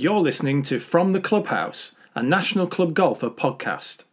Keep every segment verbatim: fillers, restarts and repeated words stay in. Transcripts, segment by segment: You're listening to From the Clubhouse, a National Club Golfer podcast.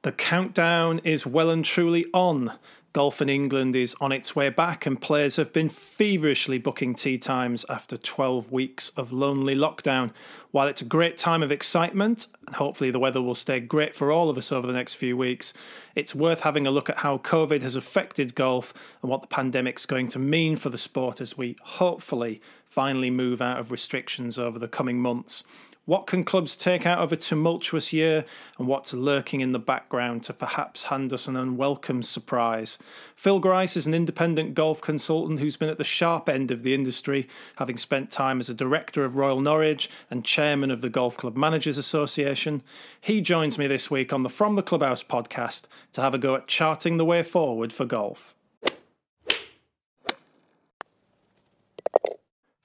The countdown is well and truly on. Golf in England is on its way back and players have been feverishly booking tee times after twelve weeks of lonely lockdown. While it's a great time of excitement, and hopefully the weather will stay great for all of us over the next few weeks, it's worth having a look at how COVID has affected golf and what the pandemic's going to mean for the sport as we hopefully finally move out of restrictions over the coming months. What can clubs take out of a tumultuous year, and what's lurking in the background to perhaps hand us an unwelcome surprise? Phil Grice is an independent golf consultant who's been at the sharp end of the industry, having spent time as a director of Royal Norwich and chairman of the Golf Club Managers Association. He joins me this week on the From the Clubhouse podcast to have a go at charting the way forward for golf.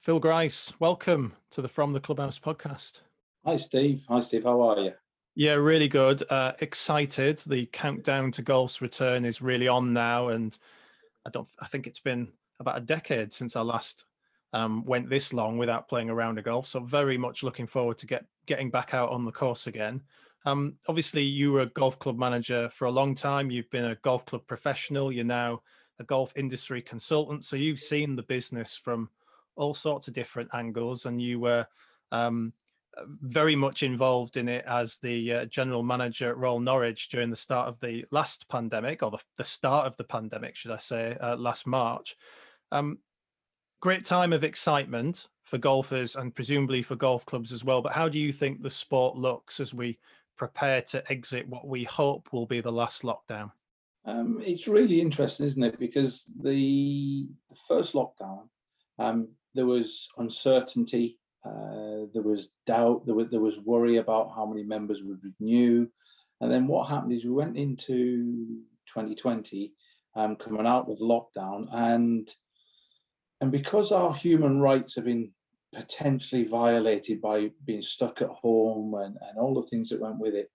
Phil Grice, welcome to the From the Clubhouse podcast. Hi, Steve. Hi, Steve. How are you? Yeah, really good. Uh, excited. The countdown to golf's return is really on now, and I don't. I think it's been about a decade since I last um, went this long without playing a round of golf. So very much looking forward to get getting back out on the course again. Um, obviously, you were a golf club manager for a long time. You've been a golf club professional. You're now a golf industry consultant. So you've seen the business from all sorts of different angles, and you were um, very much involved in it as the uh, general manager at Royal Norwich during the start of the last pandemic, or the, the start of the pandemic, should I say, uh, last March. Um, great time of excitement for golfers and presumably for golf clubs as well. But how do you think the sport looks as we prepare to exit what we hope will be the last lockdown? Um, it's really interesting, isn't it? Because the, the first lockdown, um, there was uncertainty, uh, there was doubt, there was, there was worry about how many members would renew. And then what happened is we went into twenty twenty, um, coming out of lockdown. And, and because our human rights have been potentially violated by being stuck at home and, and all the things that went with it,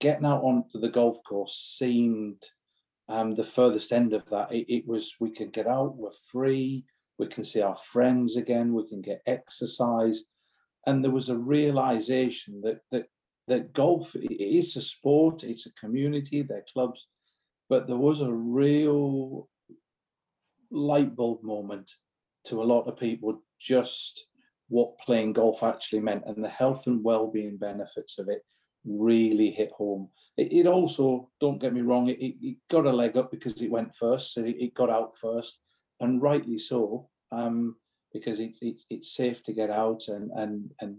getting out onto the golf course seemed um, the furthest end of that. It, it was, we can get out, we're free. We can see our friends again, we can get exercise. And there was a realization that that that golf, it's a sport, it's a community, they're clubs, but there was a real light bulb moment to a lot of people, just what playing golf actually meant, and the health and well-being benefits of it really hit home. It, it also, don't get me wrong, it, it got a leg up because it went first, so it, it got out first. And rightly so, um, because it, it, it's safe to get out, and and and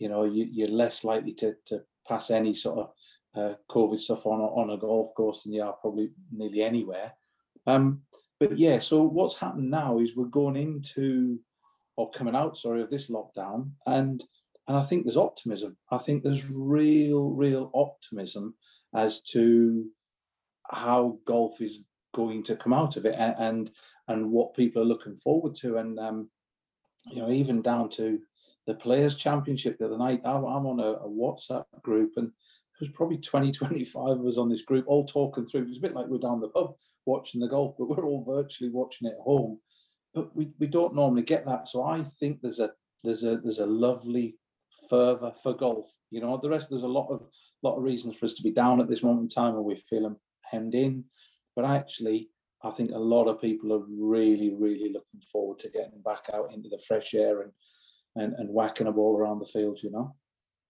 you know you, you're less likely to, to pass any sort of uh, COVID stuff on on a golf course than you are probably nearly anywhere. Um, but yeah, so what's happened now is we're going into or coming out, sorry, of this lockdown, and and I think there's optimism. I think there's real, real optimism as to how golf is going to come out of it, and and, and what people are looking forward to. And um, you know, even down to the Players Championship the other night, I'm, I'm on a, a WhatsApp group, and there's probably twenty, twenty-five of us on this group, all talking through. It's a bit like we're down the pub watching the golf, but we're all virtually watching it at home. But we, we don't normally get that. So I think there's a there's a there's a lovely fervor for golf. You know, the rest there's a lot of lot of reasons for us to be down at this moment in time, and we're feeling hemmed in. But actually, I think a lot of people are really, really looking forward to getting back out into the fresh air and, and, and whacking a ball around the field, you know.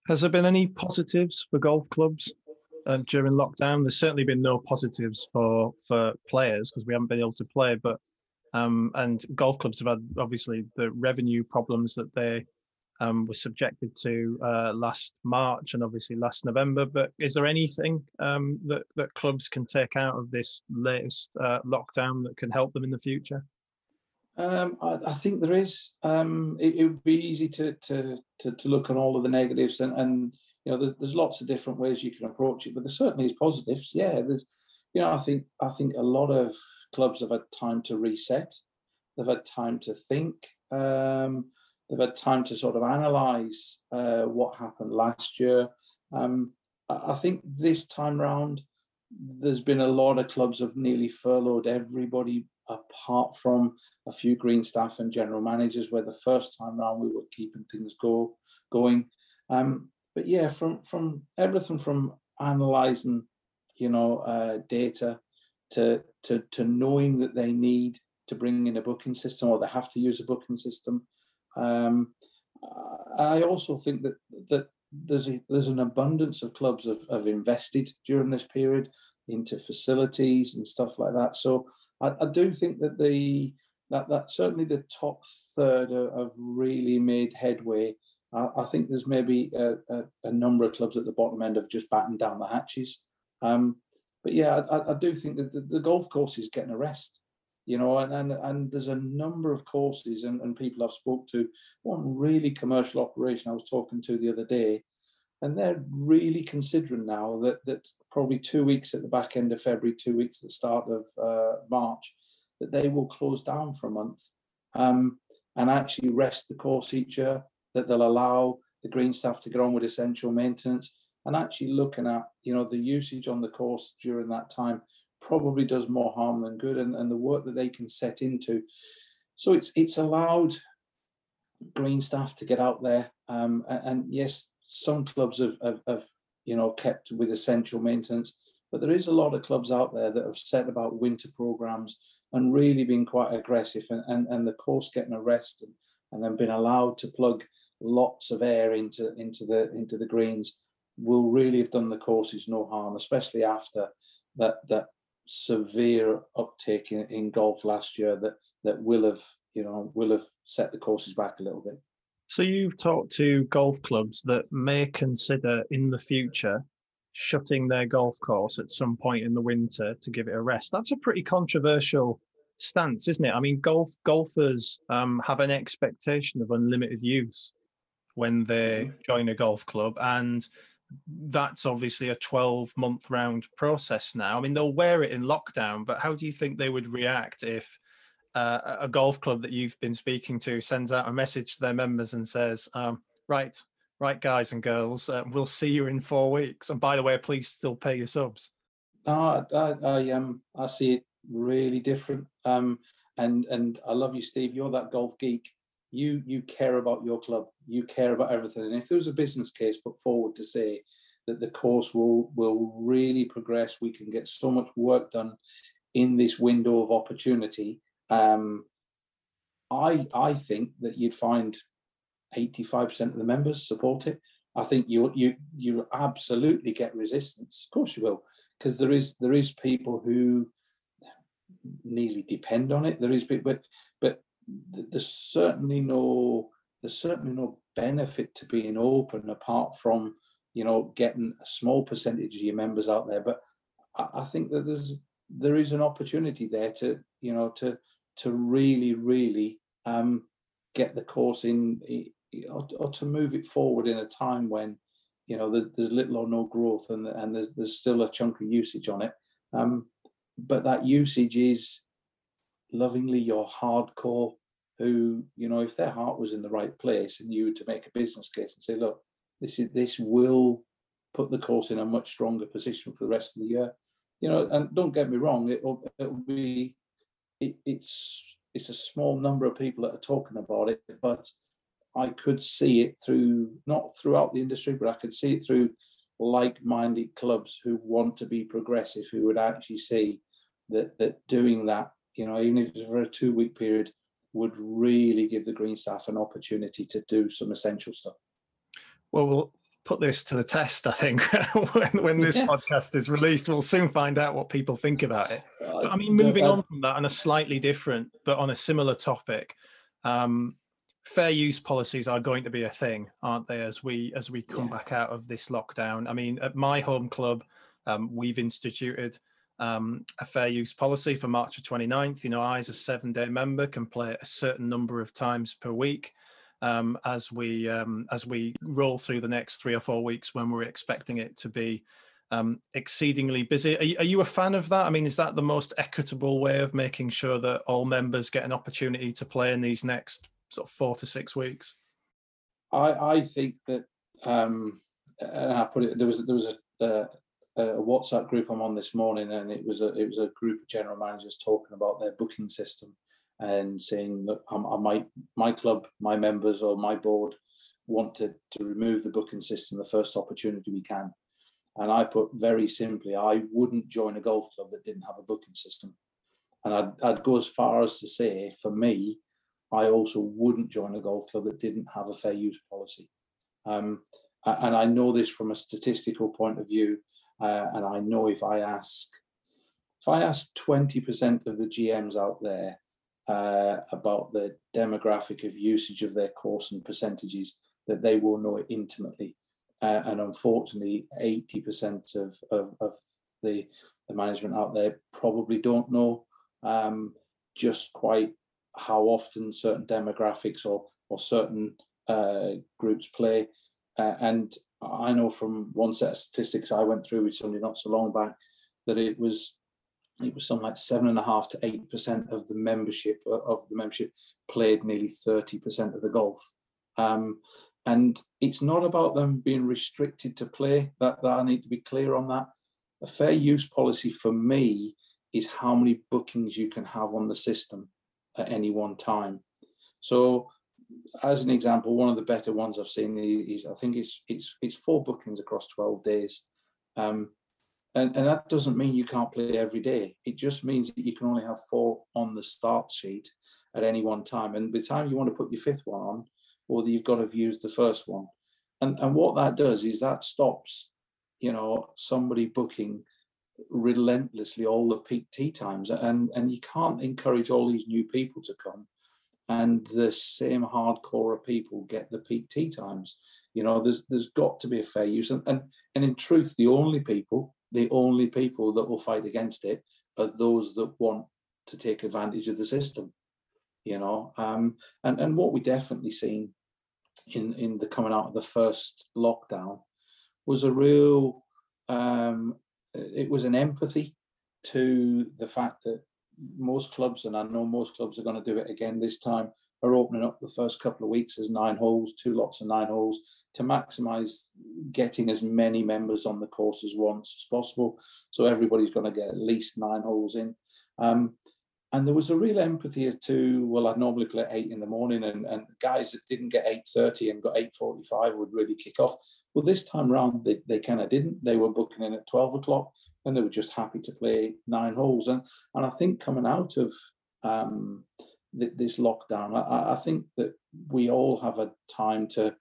Has there been any positives for golf clubs uh, during lockdown? There's certainly been no positives for, for players because we haven't been able to play. But um, and golf clubs have had, obviously, the revenue problems that they um, were subjected to uh, last March and obviously last November. But is there anything um, that, that clubs can take out of this latest uh, lockdown that can help them in the future? Um, I, I think there is. Um, it, it would be easy to, to to to look at all of the negatives, and, and you know, there's, there's lots of different ways you can approach it, but there certainly is positives. Yeah, there's, you know, I think I think a lot of clubs have had time to reset. They've had time to think. Um, they've had time to sort of analyse uh, what happened last year. Um, I think this time round, there's been a lot of clubs have nearly furloughed everybody apart from a few green staff and general managers, where the first time round we were keeping things go going. Um, but yeah, from from everything from analysing, you know, uh, data to to to knowing that they need to bring in a booking system or they have to use a booking system. Um, I also think that that there's a, there's an abundance of clubs have, have invested during this period into facilities and stuff like that. So I, I do think that the that that certainly the top third have really made headway. I, I think there's maybe a, a, a number of clubs at the bottom end have just battened down the hatches. Um, but yeah, I, I do think that the, the golf course is getting a rest. You know, and, and and there's a number of courses and, and people I've spoke to. One really commercial operation I was talking to the other day, and they're really considering now that that probably two weeks at the back end of February, two weeks at the start of uh, March, that they will close down for a month um, and actually rest the course each year, that they'll allow the green staff to get on with essential maintenance and actually looking at, you know, the usage on the course during that time. Probably does more harm than good, and, and the work that they can set into. So it's it's allowed green staff to get out there. Um, and, and yes, some clubs have, have, have you know kept with essential maintenance, but there is a lot of clubs out there that have set about winter programs and really been quite aggressive, and, and, and the course getting a rest and, and then being allowed to plug lots of air into into the into the greens will really have done the courses no harm, especially after that that severe uptick in, in golf last year that that will have you know will have set the courses back a little bit. So you've talked to golf clubs that may consider in the future shutting their golf course at some point in the winter to give it a rest. That's a pretty controversial stance, isn't it? I mean, golf golfers um, have an expectation of unlimited use when they join a golf club, and that's obviously a twelve month round process now. I mean, they'll wear it in lockdown, but how do you think they would react if uh, a golf club that you've been speaking to sends out a message to their members and says, um, right, right, guys and girls, uh, we'll see you in four weeks. And by the way, please still pay your subs. Uh, I, I, um, I see it really different. Um, and, and I love you, Steve. You're that golf geek. You you care about your club, you care about everything. And if there was a business case put forward to say that the course will, will really progress, we can get so much work done in this window of opportunity, um, I I think that you'd find eighty-five percent of the members support it. I think you you you absolutely get resistance. Of course you will, because there is there is people who nearly depend on it. There is people, but but There's certainly no there's certainly no benefit to being open apart from you know getting a small percentage of your members out there. But I think that there's there is an opportunity there to you know to to really really um, get the course in or, or to move it forward in a time when you know there's little or no growth and and there's, there's still a chunk of usage on it. Um, but that usage is lovingly your hardcore, who, you know, if their heart was in the right place and you were to make a business case and say, look, this is this will put the course in a much stronger position for the rest of the year, you know, and don't get me wrong, it'll, it'll be, it, it's it's a small number of people that are talking about it, but I could see it through, not throughout the industry, but I could see it through like-minded clubs who want to be progressive, who would actually see that that doing that, you know, even if it was for a two-week period, would really give the green staff an opportunity to do some essential stuff. Well, we'll put this to the test, I think. when, when this yeah. podcast is released, we'll soon find out what people think about it. But, I mean, moving on from that on a slightly different, but on a similar topic, um, fair use policies are going to be a thing, aren't they, as we, as we come yeah. back out of this lockdown? I mean, at my home club, um, we've instituted Um, a fair use policy for March the twenty-ninth. You know, I as a seven-day member can play a certain number of times per week um, as we um, as we roll through the next three or four weeks when we're expecting it to be um, exceedingly busy. Are you, are you a fan of that? I mean, is that the most equitable way of making sure that all members get an opportunity to play in these next sort of four to six weeks? I, I think that, um, and I put it, there was there was a, a, a WhatsApp group I'm on this morning, and it was a it was a group of general managers talking about their booking system and saying that I, I might my club, my members, or my board want to, to remove the booking system the first opportunity we can. And I put very simply, I wouldn't join a golf club that didn't have a booking system. And I'd, I'd go as far as to say, for me, I also wouldn't join a golf club that didn't have a fair use policy. Um, and I know this from a statistical point of view. Uh, and I know if I ask, if I ask twenty percent of the G Ms out there uh, about the demographic of usage of their course and percentages, that they will know it intimately. Uh, and unfortunately, eighty percent of, of, of the, the management out there probably don't know um, just quite how often certain demographics or, or certain uh, groups play. Uh, and I know from one set of statistics I went through with somebody not so long back that it was it was something like seven and a half to eight percent of the membership of the membership played nearly thirty percent of the golf. Um, and it's not about them being restricted to play. That, that I need to be clear on that. A fair use policy for me is how many bookings you can have on the system at any one time. So, as an example, one of the better ones I've seen is I think it's it's it's four bookings across twelve days, um, and and that doesn't mean you can't play every day. It just means that you can only have four on the start sheet at any one time, and by the time you want to put your fifth one on, or that you've got to have used the first one, and and what that does is that stops, you know, somebody booking relentlessly all the peak tea times, and and you can't encourage all these new people to come and the same hardcore of people get the peak tea times. You know, there's there's got to be a fair use, and and, and in truth, the only people the only people that will fight against it are those that want to take advantage of the system, you know. um and and what we definitely seen in in the coming out of the first lockdown was a real um it was an empathy to the fact that most clubs, and I know most clubs are going to do it again this time, are opening up the first couple of weeks as nine holes, two lots of nine holes, to maximize getting as many members on the course as once as possible. So everybody's going to get at least nine holes in. Um, and there was a real empathy as to, well, I'd normally play at eight in the morning, and, and guys that didn't get eight thirty and got eight forty-five would really kick off. Well, this time round, they, they kind of didn't. They were booking in at twelve o'clock. And they were just happy to play nine holes. And and I think coming out of um, th this lockdown, I, I think that we all have a time to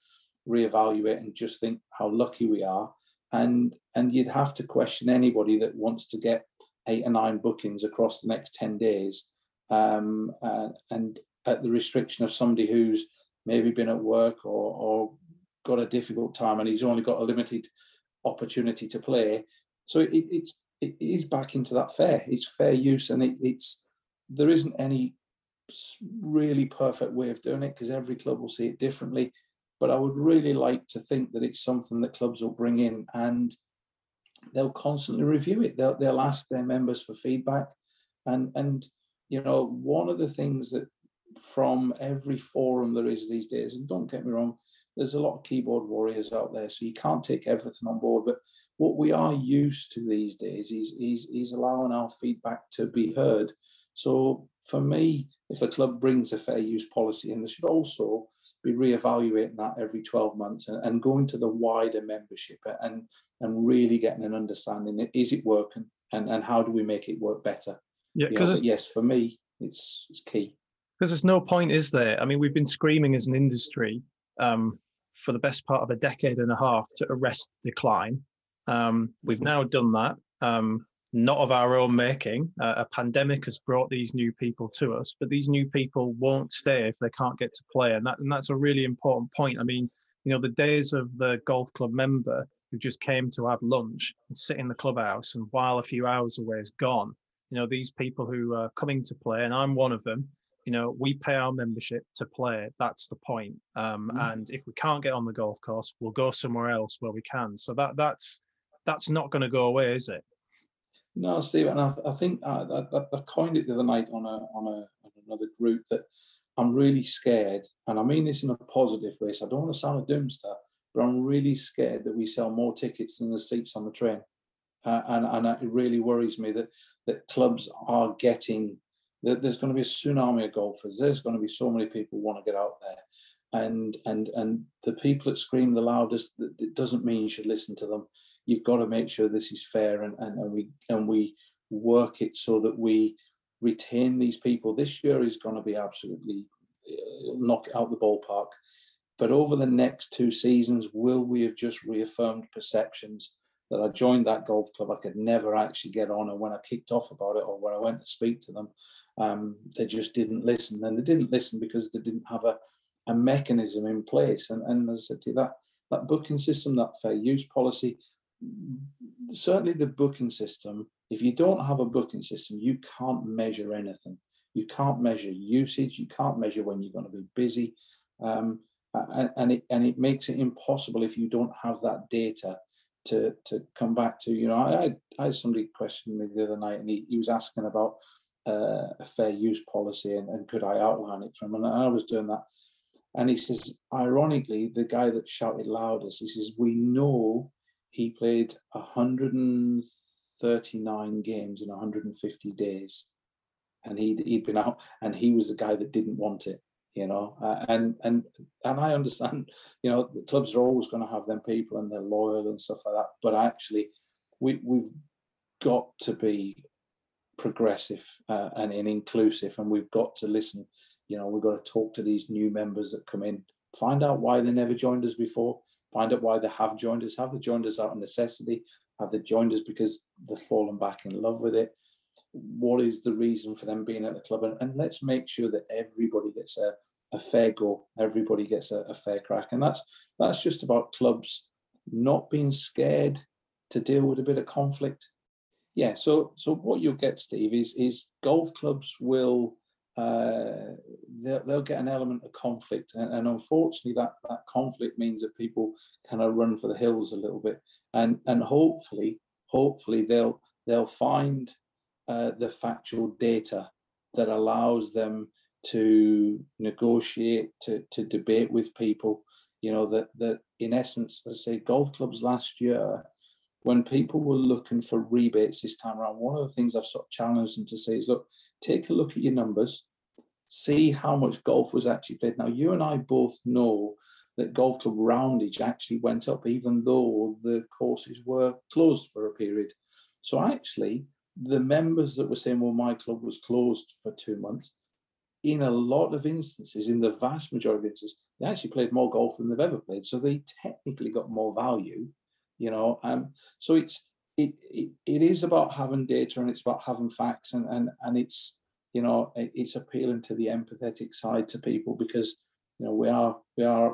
reevaluate and just think how lucky we are. And and you'd have to question anybody that wants to get eight or nine bookings across the next ten days. Um, uh, and at the restriction of somebody who's maybe been at work or, or got a difficult time and he's only got a limited opportunity to play. So it, it, it is back into that fair. It's fair use, and it, it's there isn't any really perfect way of doing it because every club will see it differently. But I would really like to think that it's something that clubs will bring in, and they'll constantly review it. They'll, they'll ask their members for feedback. And, and, you know, one of the things that from every forum there is these days, and don't get me wrong, there's a lot of keyboard warriors out there, so you can't take everything on board. But what we are used to these days is, is, is allowing our feedback to be heard. So for me, if a club brings a fair use policy, and they should also be reevaluating that every twelve months and, and going to the wider membership and, and really getting an understanding, is it working and, and how do we make it work better? Yeah, because yes, for me, it's, it's key. Because there's no point, is there? I mean, we've been screaming as an industry um, for the best part of a decade and a half to arrest decline. Um, we've now done that, um, not of our own making. Uh, a pandemic has brought these new people to us, but these new people won't stay if they can't get to play. And, that, and that's a really important point. I mean, you know, the days of the golf club member who just came to have lunch and sit in the clubhouse and while a few hours away is gone. You know, these people who are coming to play, and I'm one of them, you know, we pay our membership to play. That's the point. Um, mm. And if we can't get on the golf course, we'll go somewhere else where we can. So that that's... that's not going to go away, is it? No, Steve, and I, I think I, I, I coined it the other night on a on a on another group that I'm really scared, and I mean this in a positive way. So I don't want to sound a doomster, but I'm really scared that we sell more tickets than the seats on the train, uh, and and it really worries me that that clubs are getting that there's going to be a tsunami of golfers. There's going to be so many people who want to get out there, and and and the people that scream the loudest, it doesn't mean you should listen to them. You've got to make sure this is fair, and, and, and we and we work it so that we retain these people. This year is going to be absolutely uh, knock out the ballpark. But over the next two seasons, will we have just reaffirmed perceptions that I joined that golf club, I could never actually get on, and when I kicked off about it or when I went to speak to them, um, they just didn't listen. And they didn't listen because they didn't have a, a mechanism in place. And, and as I said to you, that, that booking system, that fair use policy, certainly the booking system, if you don't have a booking system, you can't measure anything. You can't measure usage. You can't measure when you're going to be busy. Um, and, and, it, and it makes it impossible if you don't have that data to, to come back to. You know, I, I had somebody question me the other night, and he, he was asking about uh, a fair use policy and, and could I outline it for him? And I was doing that. And he says, ironically, the guy that shouted loudest, he says, we know he played one hundred thirty-nine games in one hundred fifty days, and he'd, he'd been out, and he was the guy that didn't want it, you know. Uh, and and and I understand, you know, the clubs are always going to have them people, and they're loyal and stuff like that. But actually, we we've got to be progressive uh, and, and inclusive, and we've got to listen. You know, we've got to talk to these new members that come in, find out why they never joined us before. Find out why they have joined us. Have they joined us out of necessity? Have they joined us because they've fallen back in love with it? What is the reason for them being at the club? And, and let's make sure that everybody gets a, a fair go. Everybody gets a, a fair crack. And that's that's just about clubs not being scared to deal with a bit of conflict. Yeah, so so what you'll get, Steve, is, is golf clubs will... Uh, they'll, they'll get an element of conflict, and, and unfortunately that, that conflict means that people kind of run for the hills a little bit, and and hopefully hopefully they'll they'll find uh, the factual data that allows them to negotiate, to, to debate with people, you know, that that in essence, let's say golf clubs last year, when people were looking for rebates this time around, one of the things I've sort of challenged them to say is, look, take a look at your numbers, see how much golf was actually played. Now, you and I both know that golf club roundage actually went up, even though the courses were closed for a period. So actually, the members that were saying, well, my club was closed for two months, in a lot of instances, in the vast majority of instances, they actually played more golf than they've ever played. So they technically got more value, you know. Um, so it's, It, it it is about having data, and it's about having facts, and and and it's, you know, it, it's appealing to the empathetic side to people, because, you know, we are we are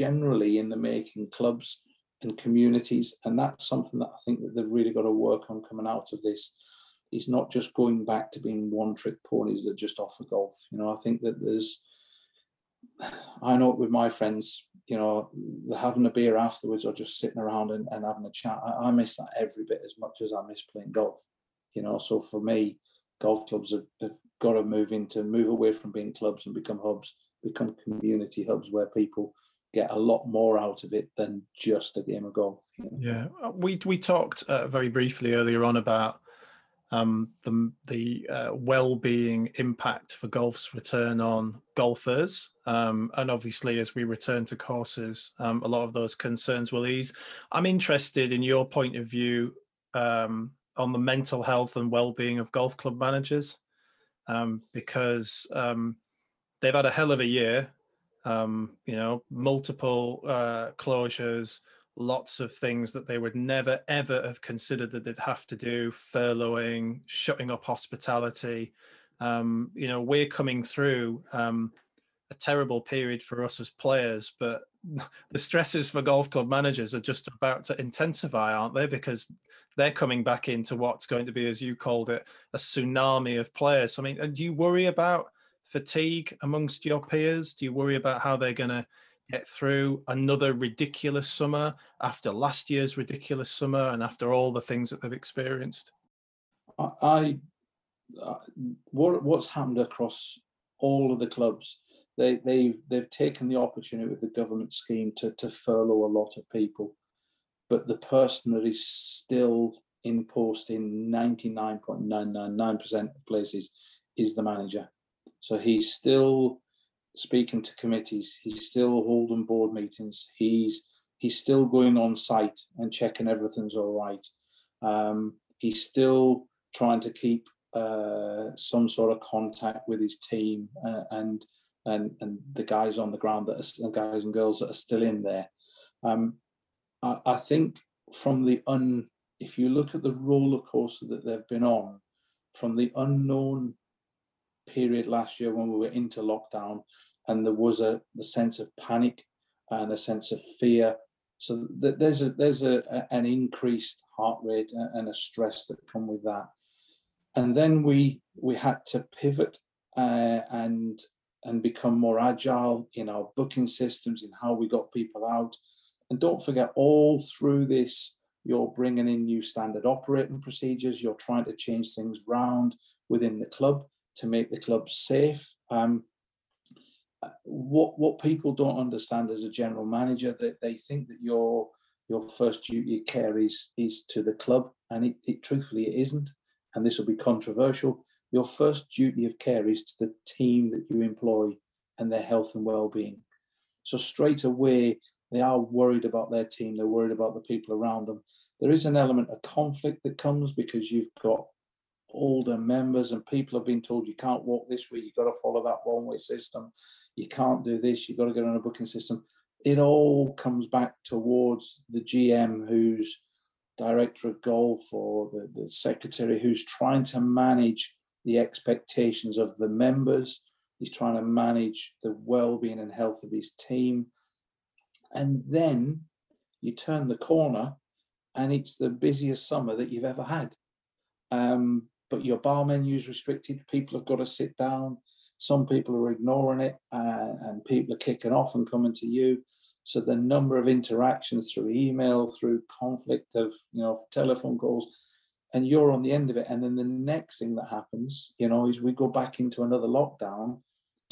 generally in the making, clubs and communities, and that's something that I think that they've really got to work on coming out of this. It's not just going back to being one trick ponies that just offer golf. You know, I think that there's, I know it with my friends, you know, having a beer afterwards or just sitting around and, and having a chat. I, I miss that every bit as much as I miss playing golf, you know. So for me, golf clubs have, have got to move into, move away from being clubs and become hubs, become community hubs where people get a lot more out of it than just a game of golf. You know? Yeah, we we talked uh, very briefly earlier on about um, the, the uh, well-being impact for golf's return on golfers. Um, and obviously, as we return to courses, um, a lot of those concerns will ease. I'm interested in your point of view um, on the mental health and well-being of golf club managers, um, because um, they've had a hell of a year, um, you know, multiple uh, closures, lots of things that they would never, ever have considered that they'd have to do, furloughing, shutting up hospitality. Um, you know, we're coming through... Um, a terrible period for us as players, but the stresses for golf club managers are just about to intensify, aren't they? Because they're coming back into what's going to be, as you called it, a tsunami of players. I mean, do you worry about fatigue amongst your peers? Do you worry about how they're going to get through another ridiculous summer after last year's ridiculous summer and after all the things that they've experienced? I, I what, what's happened across all of the clubs, they, they've they've taken the opportunity of the government scheme to to furlough a lot of people, but the person that is still in post in ninety-nine point nine nine nine percent of places is the manager. So he's still speaking to committees, he's still holding board meetings, he's he's still going on site and checking everything's all right. Um, he's still trying to keep uh, some sort of contact with his team uh, and and and the guys on the ground, that are, the guys and girls that are still in there. Um, I, I think from the un, if you look at the roller coaster that they've been on, from the unknown period last year when we were into lockdown and there was a, a sense of panic and a sense of fear, so that there's a there's a, a an increased heart rate and a stress that come with that, and then we we had to pivot uh, and and become more agile in our booking systems, in how we got people out. And don't forget, all through this you're bringing in new standard operating procedures, you're trying to change things round within the club to make the club safe. Um, what what people don't understand as a general manager, that they think that your your first duty of care is is to the club, and it, it truthfully it isn't. And this will be controversial. Your first duty of care is to the team that you employ and their health and well-being. So straight away they are worried about their team. They're worried about the people around them. There is an element of conflict that comes because you've got older members and people have been told you can't walk this way, you've got to follow that one-way system, you can't do this, you've got to get on a booking system. It all comes back towards the G M, who's director of golf, or the, the secretary, who's trying to manage the expectations of the members. He's trying to manage the well-being and health of his team. And then you turn the corner and it's the busiest summer that you've ever had. Um, But your bar menu is restricted. People have got to sit down. Some people are ignoring it, uh, and people are kicking off and coming to you. So the number of interactions through email, through conflict of, you know, telephone calls, and you're on the end of it. And then the next thing that happens, you know, is we go back into another lockdown.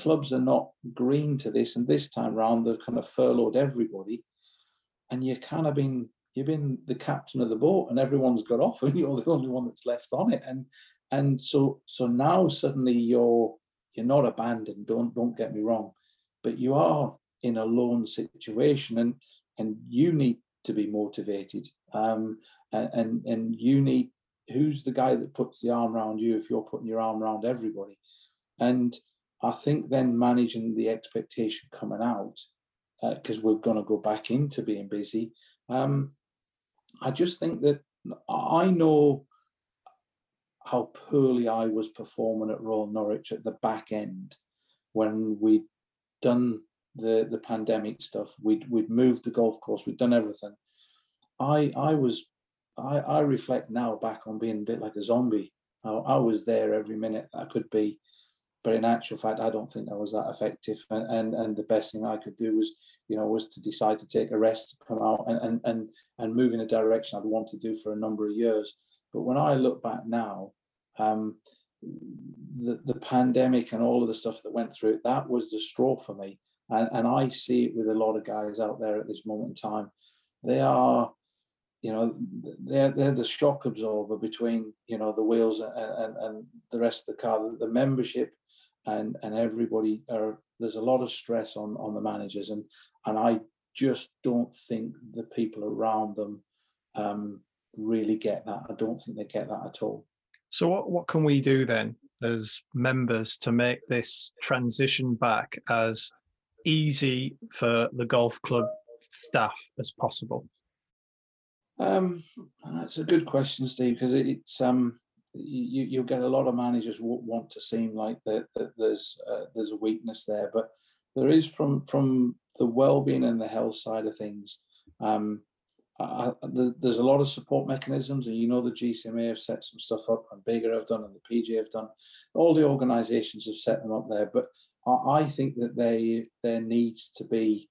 Clubs are not green to this, and this time round they've kind of furloughed everybody, and you kind of been. You've been the captain of the boat and everyone's got off and you're the only one that's left on it. And and so so now suddenly you're you're not abandoned, don't don't get me wrong, but you are in a lone situation, and and you need to be motivated. Um and and you need, who's the guy that puts the arm around you if you're putting your arm around everybody? And I think then managing the expectation coming out, because uh, we're gonna go back into being busy. Um, I just think that I know how poorly I was performing at Royal Norwich at the back end when we'd done the, the pandemic stuff. We'd we'd moved the golf course. We'd done everything. I I was I, I reflect now back on being a bit like a zombie. I, I was there every minute I could be, but in actual fact, I don't think I was that effective. And, and and the best thing I could do was, you know, was to decide to take a rest, come out and and and, and move in a direction I'd wanted to do for a number of years. But when I look back now, um, the, the pandemic and all of the stuff that went through it, that was the straw for me. And, and I see it with a lot of guys out there at this moment in time. They are, you know, they're, they're the shock absorber between, you know, the wheels and, and, and the rest of the car, the membership, and and everybody are, there's a lot of stress on on the managers, and and I just don't think the people around them um really get that. I don't think they get that at all. So what what can we do then as members to make this transition back as easy for the golf club staff as possible? Um that's a good question, Steve, because it, it's um You, you'll get a lot of managers who want to seem like that, that there's uh, there's a weakness there, but there is from from the well-being and the health side of things. Um, I, the, there's a lot of support mechanisms, and you know the G C M A have set some stuff up, and Bigger have done, and the P G A have done. All the organisations have set them up there, but I, I think that they there needs to be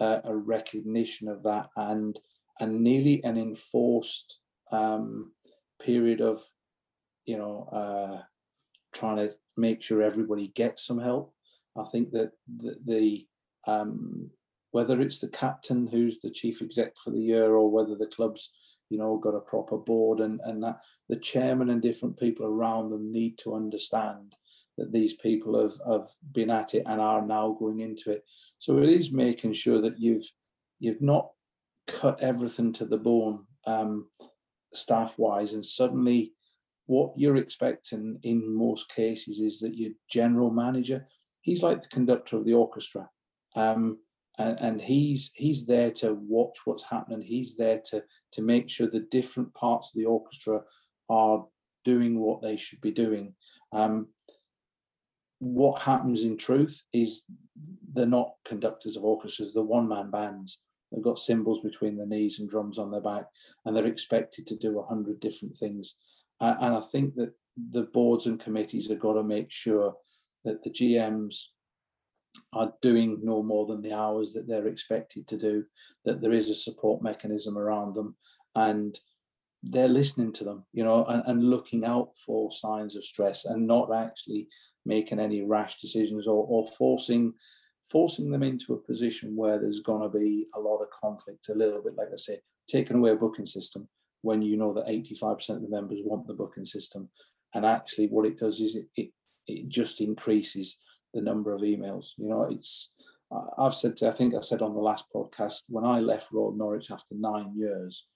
uh, a recognition of that, and and nearly an enforced um, period of, you know, uh, trying to make sure everybody gets some help. I think that the, the um, whether it's the captain who's the chief exec for the year, or whether the club's, you know, got a proper board, and, and that the chairman and different people around them need to understand that these people have, have been at it and are now going into it. So it is making sure that you've you've not cut everything to the bone um, staff-wise, and suddenly what you're expecting in most cases is that your general manager, he's like the conductor of the orchestra, um, and, and he's he's there to watch what's happening. He's there to to make sure the different parts of the orchestra are doing what they should be doing. Um, what happens in truth is they're not conductors of orchestras, they're one-man bands. They've got cymbals between their knees and drums on their back, and they're expected to do a hundred different things. Uh, and I think that the boards and committees have got to make sure that the G Ms are doing no more than the hours that they're expected to do, that there is a support mechanism around them, and they're listening to them, you know, and, and looking out for signs of stress, and not actually making any rash decisions, or, or forcing forcing them into a position where there's going to be a lot of conflict. A little bit, like I say, taking away a booking system when you know that eighty-five percent of the members want the booking system. And actually what it does is it, it it just increases the number of emails. You know, it's, I've said, to, I think I said on the last podcast, when I left Royal Norwich after nine years,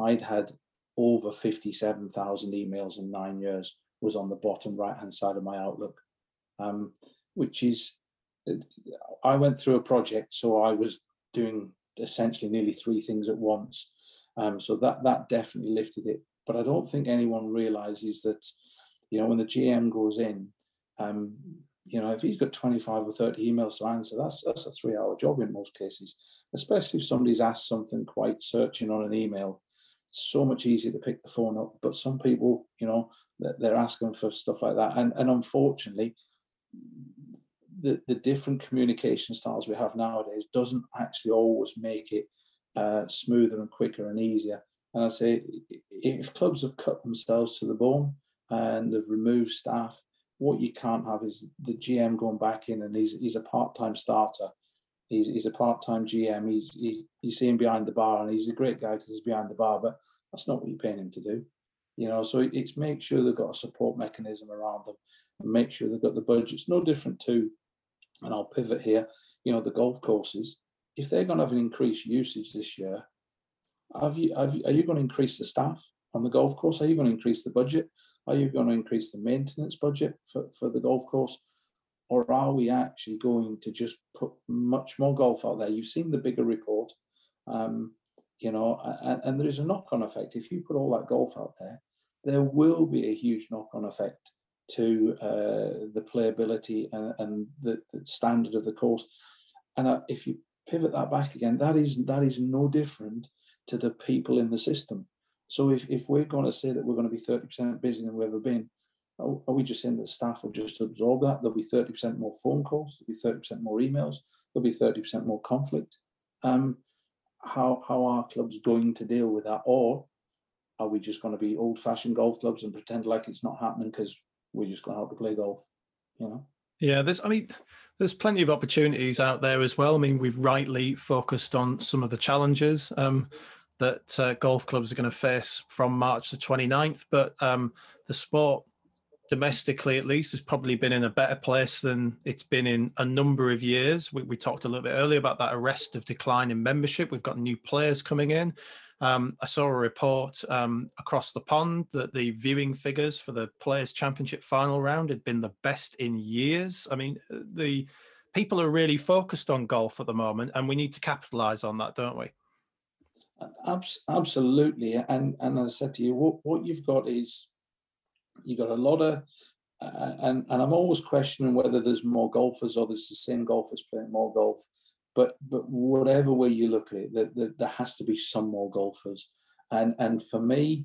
I'd had over fifty-seven thousand emails in nine years, was on the bottom right-hand side of my Outlook, um, which is, I went through a project, so I was doing essentially nearly three things at once. Um, so that that definitely lifted it. But I don't think anyone realizes that, you know, when the G M goes in, um, you know, if he's got twenty-five or thirty emails to answer, that's that's a three-hour job in most cases, especially if somebody's asked something quite searching on an email. So much easier to pick the phone up. But some people, you know, they're asking for stuff like that. And, and unfortunately, the, the different communication styles we have nowadays doesn't actually always make it uh, smoother and quicker and easier. And I say, if clubs have cut themselves to the bone and have removed staff, what you can't have is the G M going back in and he's, he's a part-time starter. He's, he's a part-time G M. He's he, you see him behind the bar, and he's a great guy because he's behind the bar, but that's not what you're paying him to do. You know, so it's make sure they've got a support mechanism around them, and make sure they've got the budgets. No different to, and I'll pivot here, you know, the golf courses. If they're going to have an increased usage this year, have you, have you, are you going to increase the staff on the golf course? Are you going to increase the budget? Are you going to increase the maintenance budget for, for the golf course? Or are we actually going to just put much more golf out there? You've seen the bigger report, um, you know, and, and there is a knock-on effect. If you put all that golf out there, there will be a huge knock-on effect to uh, the playability and, and the, the standard of the course. And uh, if you pivot that back again, that is that is no different to the people in the system. So if, if we're going to say that we're going to be thirty percent busier than we've ever been, are we just saying that staff will just absorb that? There'll be thirty percent more phone calls, there'll be thirty percent more emails, there'll be thirty percent more conflict. Um, how, how are clubs going to deal with that? Or are we just going to be old-fashioned golf clubs and pretend like it's not happening because we're just going out to play golf, you know? Yeah, there's, I mean, there's plenty of opportunities out there as well. I mean, we've rightly focused on some of the challenges um, that uh, golf clubs are going to face from March the twenty-ninth, but um, the sport, domestically at least, has probably been in a better place than it's been in a number of years. We, we talked a little bit earlier about that arrest of decline in membership. We've got new players coming in. Um, I saw a report um, across the pond that the viewing figures for the Players Championship final round had been the best in years. I mean, the people are really focused on golf at the moment, and we need to capitalise on that, don't we? Absolutely. And, and as I said to you, what, what you've got is, you've got a lot of, uh, and, and I'm always questioning whether there's more golfers or there's the same golfers playing more golf. But but whatever way you look at it, there, there, there has to be some more golfers. And, and for me,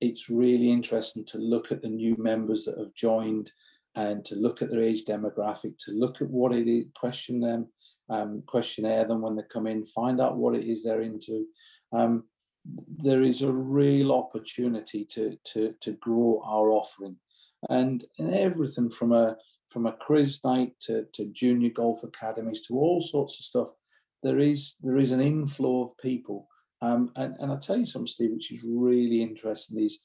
it's really interesting to look at the new members that have joined and to look at their age demographic, to look at what it is, question them, um, questionnaire them when they come in, find out what it is they're into. Um, there is a real opportunity to, to, to grow our offering. And, and everything from a from a quiz night to, to junior golf academies to all sorts of stuff, there is there is an inflow of people. Um, and, and I'll tell you something, Steve, which is really interesting, is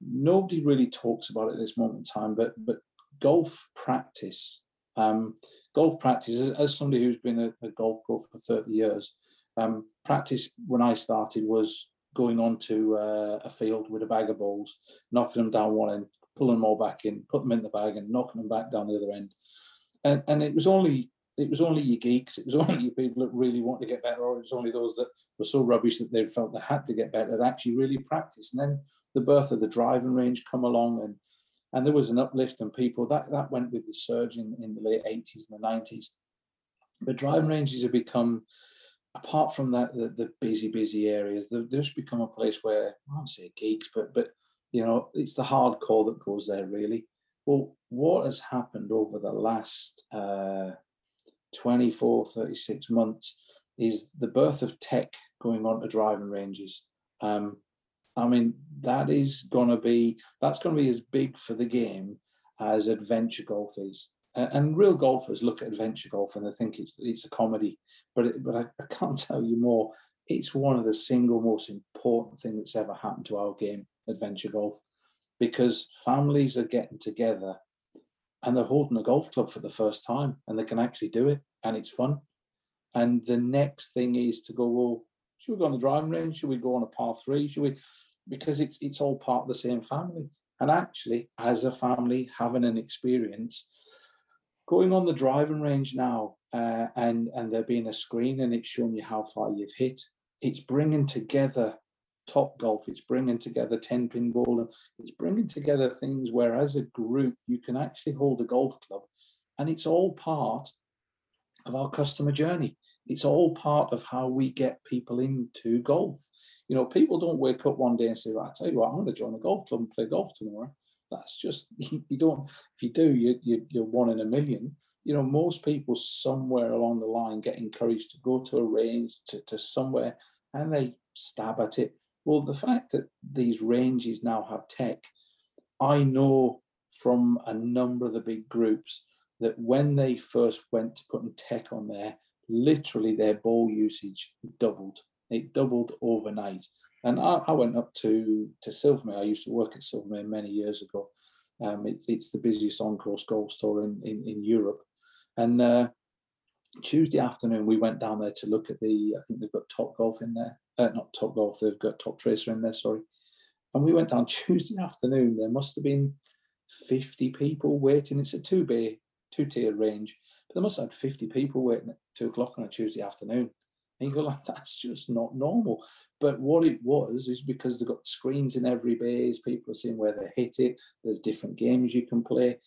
nobody really talks about it at this moment in time, but but golf practice, um, golf practice, as, as somebody who's been a, a golf pro for thirty years, um, practice when I started was going onto uh, a field with a bag of balls, knocking them down one end, pulling them all back in, put them in the bag and knocking them back down the other end. And, and it was only it was only your geeks, it was only your people that really want to get better, or it was only those that were so rubbish that they felt they had to get better that actually really practice. And then the birth of the driving range come along, and and there was an uplift in people. That that went with the surge in, in the late eighties and the nineties. But driving ranges have become, apart from that, the, the busy, busy areas, they've just become a place where, I won't say geeks, but but you know, it's the hardcore that goes there, really. Well, what has happened over the last uh, twenty-four, thirty-six months is the birth of tech going on to driving ranges. Um, I mean, that is going to be, that's going to be as big for the game as adventure golf is. And, and real golfers look at adventure golf and they think it's, it's a comedy. But, it, but I, I can't tell you more. It's one of the single most important thing that's ever happened to our game. Adventure golf, because families are getting together and they're holding a golf club for the first time and they can actually do it and it's fun. And the next thing is to go, well, should we go on the driving range? Should we go on a par three? Should we? Because it's it's all part of the same family. And actually, as a family, having an experience, going on the driving range now uh, and, and there being a screen and it's showing you how far you've hit, it's bringing together Topgolf, it's bringing together ten pin ball, and it's bringing together things where as a group you can actually hold a golf club, and it's all part of our customer journey. It's all part of how we get people into golf. You know, people don't wake up one day and say, well, I tell you what, I'm going to join a golf club and play golf tomorrow. That's just, you don't, if you do, you, you, you're one in a million. You know, most people somewhere along the line get encouraged to go to a range, to, to somewhere, and they stab at it. Well, the fact that these ranges now have tech, I know from a number of the big groups that when they first went to putting tech on there, literally their ball usage doubled. It doubled overnight. And I, I went up to, to Silvermere. I used to work at Silvermere many years ago. Um, it, it's the busiest on-course golf store in, in, in Europe. And uh, Tuesday afternoon, we went down there to look at the, I think they've got Topgolf in there. Uh, not Topgolf, they've got Toptracer in there, sorry. And we went down Tuesday afternoon. There must have been fifty people waiting. It's a two-bay, two-tiered range. But there must have had fifty people waiting at two o'clock on a Tuesday afternoon. And you go, like, that's just not normal. But what it was is because they've got screens in every bay. People are seeing where they hit it. There's different games you can play.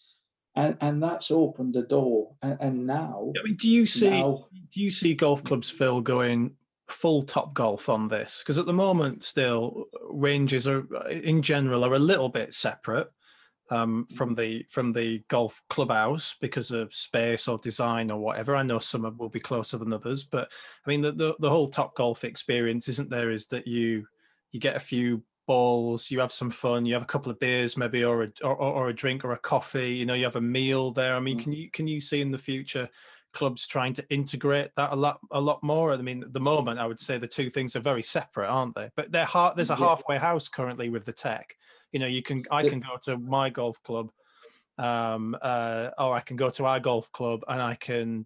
And, and that's opened the door. And, and now... I mean, do you see now, do you see golf clubs, Phil, going... full top golf on this? Because at the moment still ranges are in general are a little bit separate um from the from the golf clubhouse because of space or design or whatever. I know some will be closer than others, but I mean the the, the whole top golf experience isn't there is that you you get a few balls, you have some fun, you have a couple of beers maybe, or a or, or a drink or a coffee, you know, you have a meal there. I mean, can you can you see in the future clubs trying to integrate that a lot a lot more? I mean, at the moment, I would say the two things are very separate, aren't they? But they're hard, there's a halfway house currently with the tech. You know, you can I can go to my golf club, um, uh, or I can go to our golf club and I can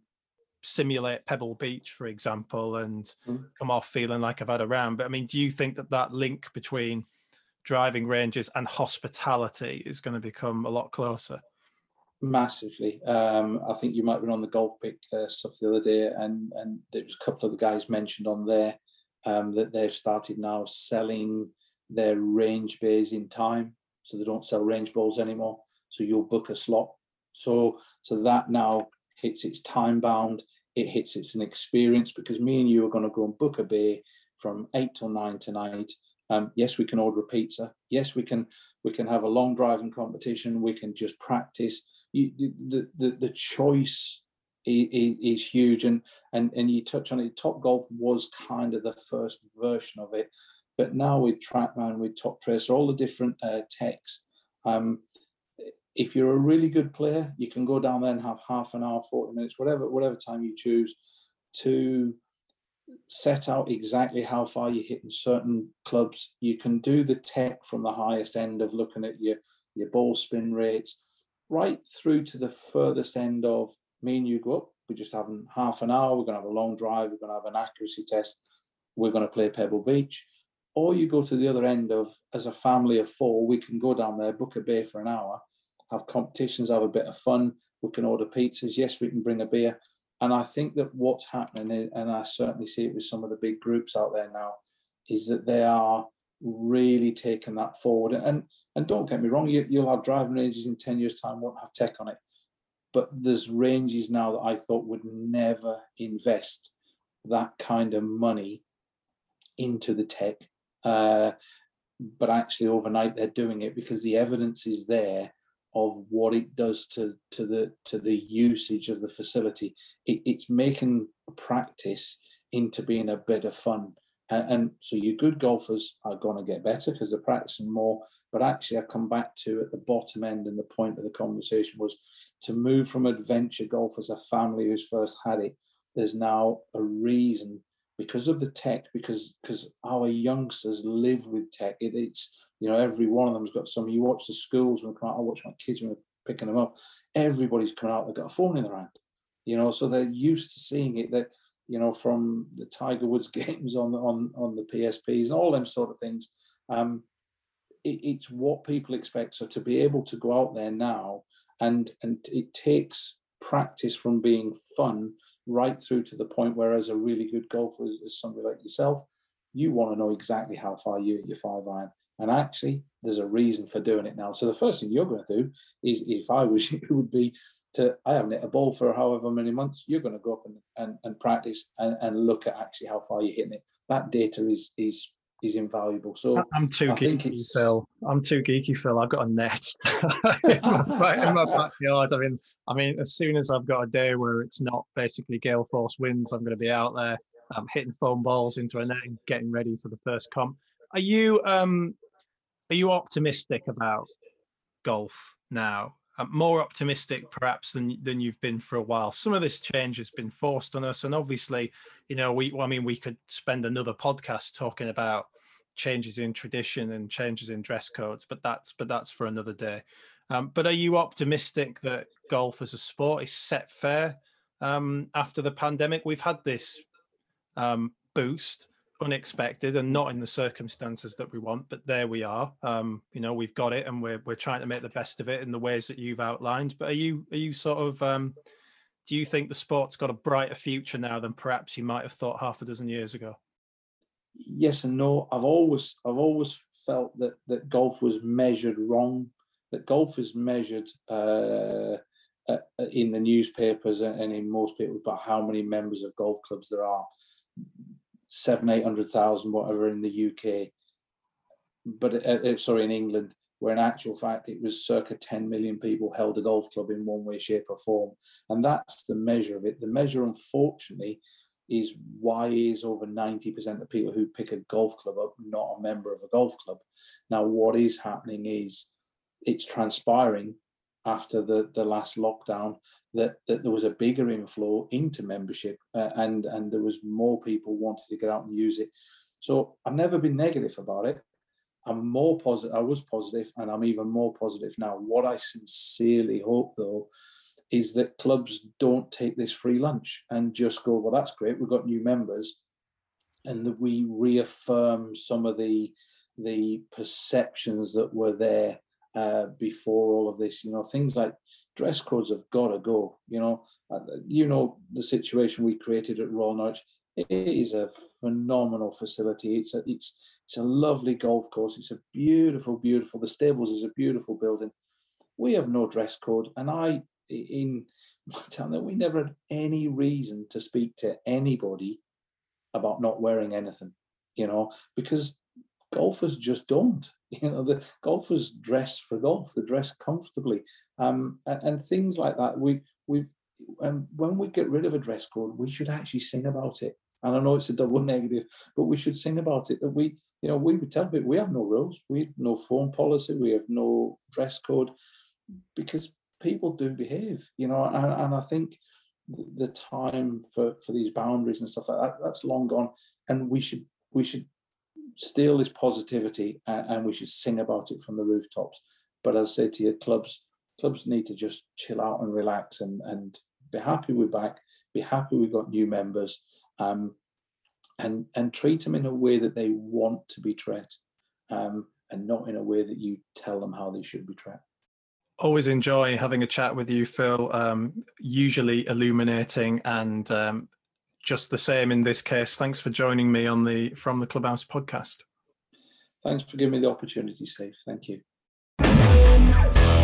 simulate Pebble Beach, for example, and come off feeling like I've had a round. But I mean, do you think that that link between driving ranges and hospitality is going to become a lot closer? Massively. Um, I think you might have been on the golf pick uh, stuff the other day, and, and there was a couple of the guys mentioned on there um, that they've started now selling their range bays in time, so they don't sell range balls anymore. So you'll book a slot. So so that now hits its time bound. It hits its an experience, because me and you are going to go and book a bay from eight till nine tonight. Um, yes, we can order a pizza. Yes, we can we can have a long driving competition. We can just practice. You, the, the the choice is huge. And and and you touch on it, Topgolf was kind of the first version of it, but now with Trackman, with Toptracer, all the different uh, techs, um, if you're a really good player, you can go down there and have half an hour, forty minutes, whatever whatever time you choose, to set out exactly how far you're hitting certain clubs. You can do the tech from the highest end of looking at your your ball spin rates, right through to the furthest end of me and you go up, we're just having half an hour, we're going to have a long drive, we're going to have an accuracy test, we're going to play Pebble Beach. Or you go to the other end of, as a family of four, we can go down there, book a beer for an hour, have competitions, have a bit of fun, we can order pizzas, yes, we can bring a beer. And I think that what's happening, and I certainly see it with some of the big groups out there now, is that they are really taking that forward. And and don't get me wrong, you, you'll have driving ranges in ten years' time, won't have tech on it. But there's ranges now that I thought would never invest that kind of money into the tech. Uh, but actually overnight they're doing it because the evidence is there of what it does to, to the to the usage of the facility. It, it's making practice into being a bit of fun. And, and so your good golfers are going to get better because they're practicing more. But actually I come back to at the bottom end, and the point of the conversation was to move from adventure golf as a family who's first had it. There's now a reason because of the tech, because because our youngsters live with tech. It, it's, you know, every one of them's got some. You watch the schools when they come out, I watch my kids when we're picking them up. Everybody's coming out, they've got a phone in their hand. You know, so they're used to seeing it. That, you know, from the Tiger Woods games on the, on, on the P S Ps and all them sort of things. Um, it, it's what people expect. So to be able to go out there now, and and it takes practice from being fun right through to the point where, as a really good golfer, as somebody like yourself, you want to know exactly how far you hit your five iron. And actually, there's a reason for doing it now. So the first thing you're going to do is, if I was you, would be to, I haven't hit a ball for however many months, you're going to go up and, and, and practice and, and look at actually how far you're hitting it. That data is is is invaluable. So I'm too geeky, Phil. I'm too geeky, Phil. I've got a net in, my, in my backyard. I mean, I mean, as soon as I've got a day where it's not basically gale force winds, I'm going to be out there um, hitting foam balls into a net and getting ready for the first comp. Are you... Um, Are you optimistic about golf now? Uh, more optimistic perhaps than than you've been for a while. Some of this change has been forced on us, and obviously, you know, we I mean, we could spend another podcast talking about changes in tradition and changes in dress codes, but that's but that's for another day. Um, but are you optimistic that golf as a sport is set fair um, after the pandemic? We've had this um, boost. Unexpected and not in the circumstances that we want, but there we are. Um, you know, we've got it, and we're we're trying to make the best of it in the ways that you've outlined. But are you are you sort of um, do you think the sport's got a brighter future now than perhaps you might have thought half a dozen years ago? Yes and no. I've always I've always felt that that golf was measured wrong. That golf is measured uh, uh, in the newspapers and in most people by how many members of golf clubs there are. Seven, eight hundred thousand, whatever, in the U K, but uh, sorry, in England, where in actual fact it was circa ten million people held a golf club in one way, shape, or form, and that's the measure of it. The measure, unfortunately, is why is over ninety percent of people who pick a golf club up not a member of a golf club. Now, what is happening is it's transpiring after the the last lockdown that that there was a bigger inflow into membership, uh, and and there was more people wanted to get out and use it. So I've never been negative about it. I'm more positive. I was positive, and I'm even more positive now. What I sincerely hope, though, is that clubs don't take this free lunch and just go, well, that's great, we've got new members, and that we reaffirm some of the the perceptions that were there uh before all of this. You know, things like dress codes have got to go. You know, you know the situation we created at Royal Norwich. It is a phenomenal facility. It's a it's it's a lovely golf course. It's a beautiful, beautiful. The stables is a beautiful building. We have no dress code, and I in my time that we never had any reason to speak to anybody about not wearing anything. You know, because golfers just don't. You know, the golfers dress for golf. They dress comfortably, um, and, and things like that. We we um, when we get rid of a dress code, we should actually sing about it. And I know it's a double negative, but we should sing about it. That we, you know, we would tell people we have no rules, we have no phone policy, we have no dress code, because people do behave, you know. And, and I think the time for, for these boundaries and stuff like that, that's long gone. And we should we should steal this positivity, and, and we should sing about it from the rooftops. But as I say to you, clubs clubs need to just chill out and relax, and and be happy we're back, be happy we've got new members. Um, and and treat them in a way that they want to be treated, um, and not in a way that you tell them how they should be treated. Always enjoy having a chat with you, Phil. Um, usually illuminating, and um, just the same in this case. Thanks for joining me on the From the Clubhouse podcast. Thanks for giving me the opportunity, Steve. Thank you.